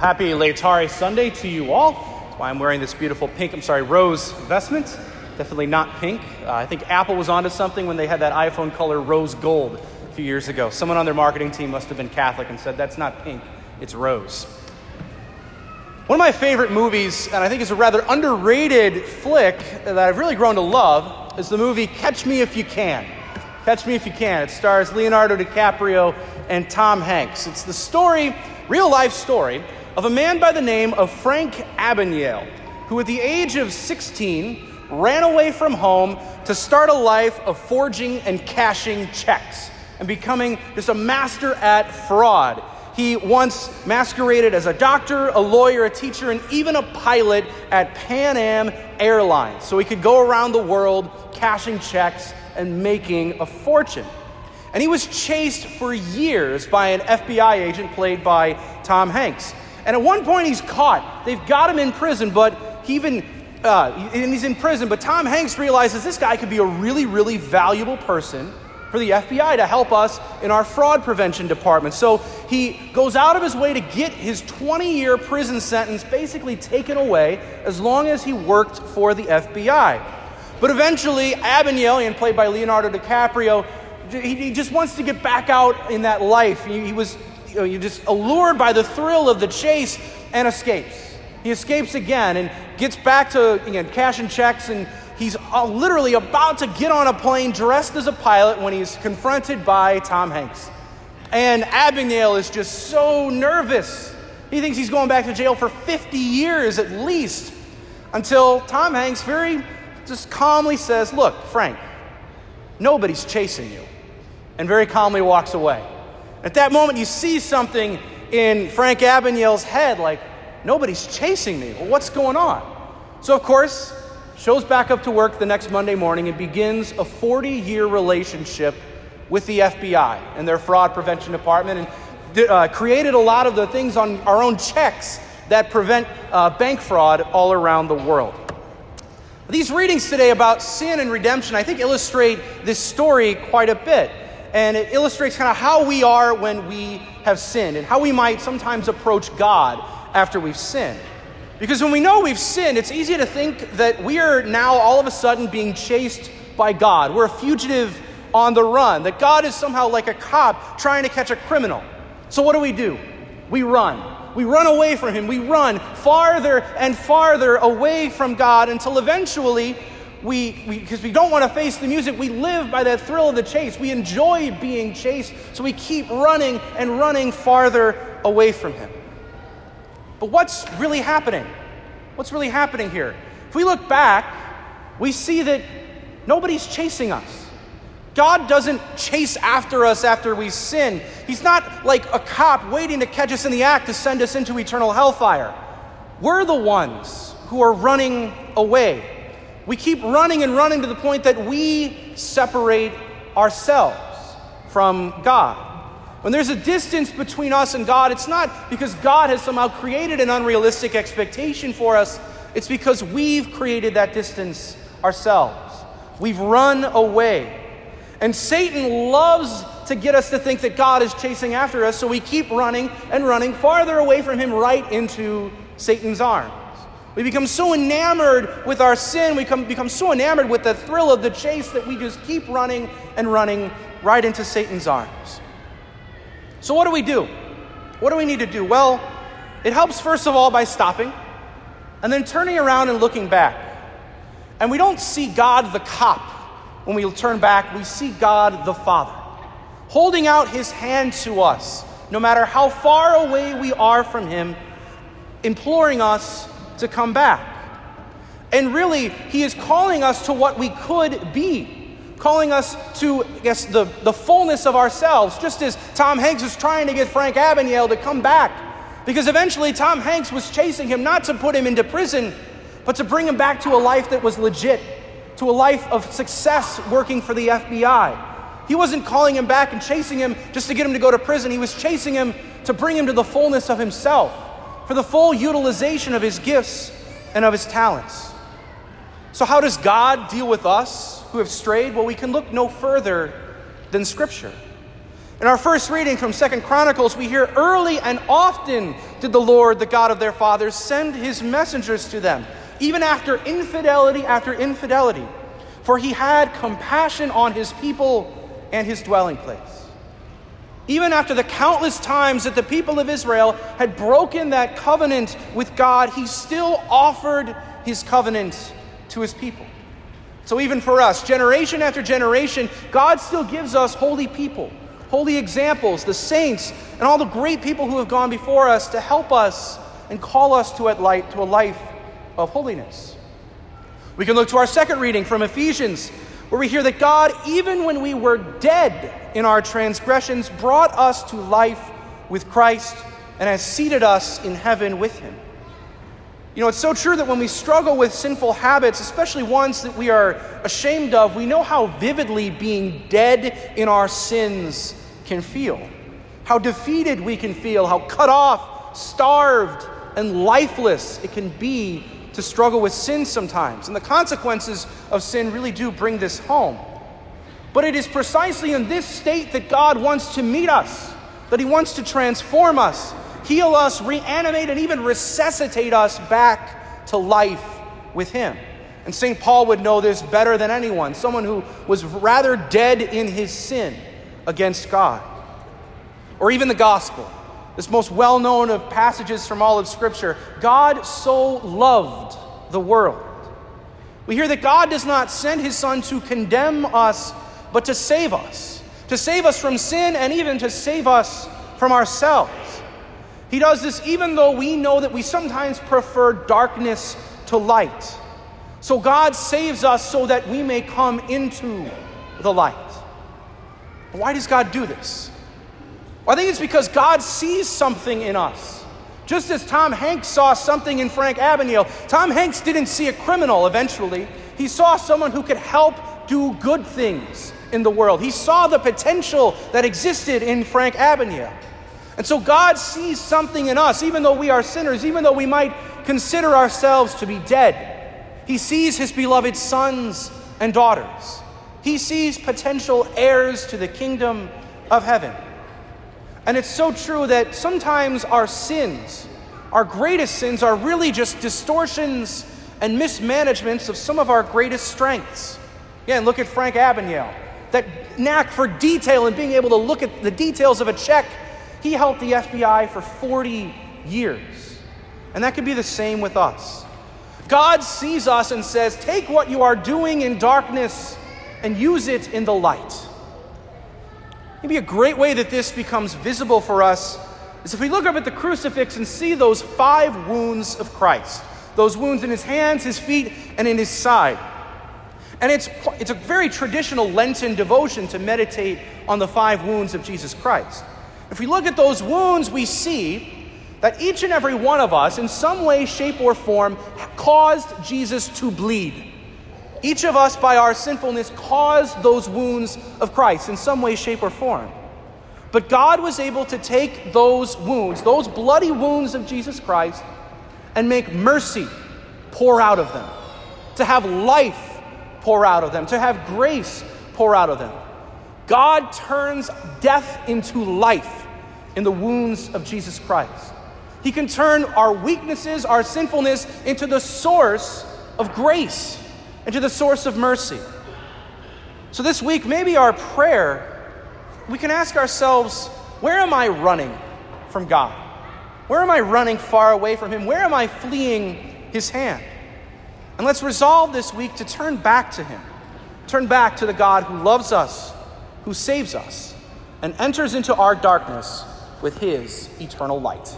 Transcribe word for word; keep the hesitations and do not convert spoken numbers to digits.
Happy Laetare Sunday to you all. That's why I'm wearing this beautiful pink, I'm sorry, rose vestment. Definitely not pink. Uh, I think Apple was onto something when they had that iPhone color rose gold a few years ago. Someone on their marketing team must have been Catholic and said, that's not pink, it's rose. One of my favorite movies, and I think it's a rather underrated flick that I've really grown to love, is the movie Catch Me If You Can. Catch Me If You Can. It stars Leonardo DiCaprio and Tom Hanks. It's the story, real life story, of a man by the name of Frank Abagnale, who at the age of sixteen ran away from home to start a life of forging and cashing checks and becoming just a master at fraud. He once masqueraded as a doctor, a lawyer, a teacher, and even a pilot at Pan Am Airlines, so he could go around the world cashing checks and making a fortune. And he was chased for years by an F B I agent played by Tom Hanks. And at one point he's caught. They've got him in prison, but he even, uh, and he's in prison, but Tom Hanks realizes this guy could be a really, really valuable person for the F B I to help us in our fraud prevention department. So he goes out of his way to get his twenty-year prison sentence basically taken away as long as he worked for the F B I. But eventually, Abagnale, played by Leonardo DiCaprio, he just wants to get back out in that life. He was you know, you're just allured by the thrill of the chase and escapes. He escapes again and gets back to you know, cashing checks, and he's literally about to get on a plane dressed as a pilot when he's confronted by Tom Hanks. And Abagnale is just so nervous. He thinks he's going back to jail for fifty years at least, until Tom Hanks very just calmly says, look, Frank, nobody's chasing you, and very calmly walks away. At that moment, you see something in Frank Abagnale's head, like, nobody's chasing me. Well, what's going on? So, of course, shows back up to work the next Monday morning and begins a forty-year relationship with the F B I and their fraud prevention department, and uh, created a lot of the things on our own checks that prevent uh, bank fraud all around the world. These readings today about sin and redemption, I think, illustrate this story quite a bit. And it illustrates kind of how we are when we have sinned, and how we might sometimes approach God after we've sinned. Because when we know we've sinned, it's easy to think that we are now all of a sudden being chased by God. We're a fugitive on the run, that God is somehow like a cop trying to catch a criminal. So what do we do? We run. We run away from him. We run farther and farther away from God until eventually, We, because we, we don't want to face the music, we live by that thrill of the chase. We enjoy being chased, so we keep running and running farther away from him. But what's really happening? What's really happening here? If we look back, we see that nobody's chasing us. God doesn't chase after us after we sin. He's not like a cop waiting to catch us in the act to send us into eternal hellfire. We're the ones who are running away. We keep running and running to the point that we separate ourselves from God. When there's a distance between us and God, it's not because God has somehow created an unrealistic expectation for us. It's because we've created that distance ourselves. We've run away. And Satan loves to get us to think that God is chasing after us, so we keep running and running farther away from him, right into Satan's arms. We become so enamored with our sin, we come, become so enamored with the thrill of the chase that we just keep running and running right into Satan's arms. So what do we do? What do we need to do? Well, it helps first of all by stopping and then turning around and looking back. And we don't see God the cop when we turn back, we see God the Father holding out his hand to us, no matter how far away we are from him, imploring us to come back. And really, he is calling us to what we could be, calling us to, I guess, the, the fullness of ourselves, just as Tom Hanks is trying to get Frank Abagnale to come back. Because eventually, Tom Hanks was chasing him, not to put him into prison, but to bring him back to a life that was legit, to a life of success working for the F B I. He wasn't calling him back and chasing him just to get him to go to prison. He was chasing him to bring him to the fullness of himself, for the full utilization of his gifts and of his talents. So how does God deal with us who have strayed? Well, we can look no further than Scripture. In our first reading from Second Chronicles, we hear early and often did the Lord, the God of their fathers, send his messengers to them, even after infidelity after infidelity. For he had compassion on his people and his dwelling place. Even after the countless times that the people of Israel had broken that covenant with God, he still offered his covenant to his people. So even for us, generation after generation, God still gives us holy people, holy examples, the saints, and all the great people who have gone before us to help us and call us to a light, to a life of holiness. We can look to our second reading from Ephesians, where we hear that God, even when we were dead in our transgressions, brought us to life with Christ and has seated us in heaven with him. You know, it's so true that when we struggle with sinful habits, especially ones that we are ashamed of, we know how vividly being dead in our sins can feel, how defeated we can feel, how cut off, starved, and lifeless it can be to struggle with sin sometimes. And the consequences of sin really do bring this home. But it is precisely in this state that God wants to meet us, that he wants to transform us, heal us, reanimate, and even resuscitate us back to life with him. And Saint Paul would know this better than anyone, someone who was rather dead in his sin against God. Or even the gospel, this most well-known of passages from all of Scripture. God so loved the world. We hear that God does not send his Son to condemn us, but to save us, to save us from sin and even to save us from ourselves. He does this even though we know that we sometimes prefer darkness to light. So God saves us so that we may come into the light. But why does God do this? Well, I think it's because God sees something in us. Just as Tom Hanks saw something in Frank Abagnale, Tom Hanks didn't see a criminal eventually. He saw someone who could help do good things in the world. He saw the potential that existed in Frank Abagnale. And so God sees something in us, even though we are sinners, even though we might consider ourselves to be dead. He sees his beloved sons and daughters. He sees potential heirs to the kingdom of heaven. And it's so true that sometimes our sins, our greatest sins, are really just distortions and mismanagements of some of our greatest strengths. Again, look at Frank Abagnale. That knack for detail and being able to look at the details of a check. He helped the F B I for forty years. And that could be the same with us. God sees us and says, take what you are doing in darkness and use it in the light. Maybe a great way that this becomes visible for us is if we look up at the crucifix and see those five wounds of Christ, those wounds in his hands, his feet, and in his side. And it's, it's a very traditional Lenten devotion to meditate on the five wounds of Jesus Christ. If we look at those wounds, we see that each and every one of us, in some way, shape, or form, caused Jesus to bleed. Each of us, by our sinfulness, caused those wounds of Christ in some way, shape, or form. But God was able to take those wounds, those bloody wounds of Jesus Christ, and make mercy pour out of them, to have life pour out of them, to have grace pour out of them. God turns death into life in the wounds of Jesus Christ. He can turn our weaknesses, our sinfulness, into the source of grace, into the source of mercy. So this week, maybe our prayer, we can ask ourselves, where am I running from God? Where am I running far away from him? Where am I fleeing his hand? And let's resolve this week to turn back to him, turn back to the God who loves us, who saves us, and enters into our darkness with his eternal light.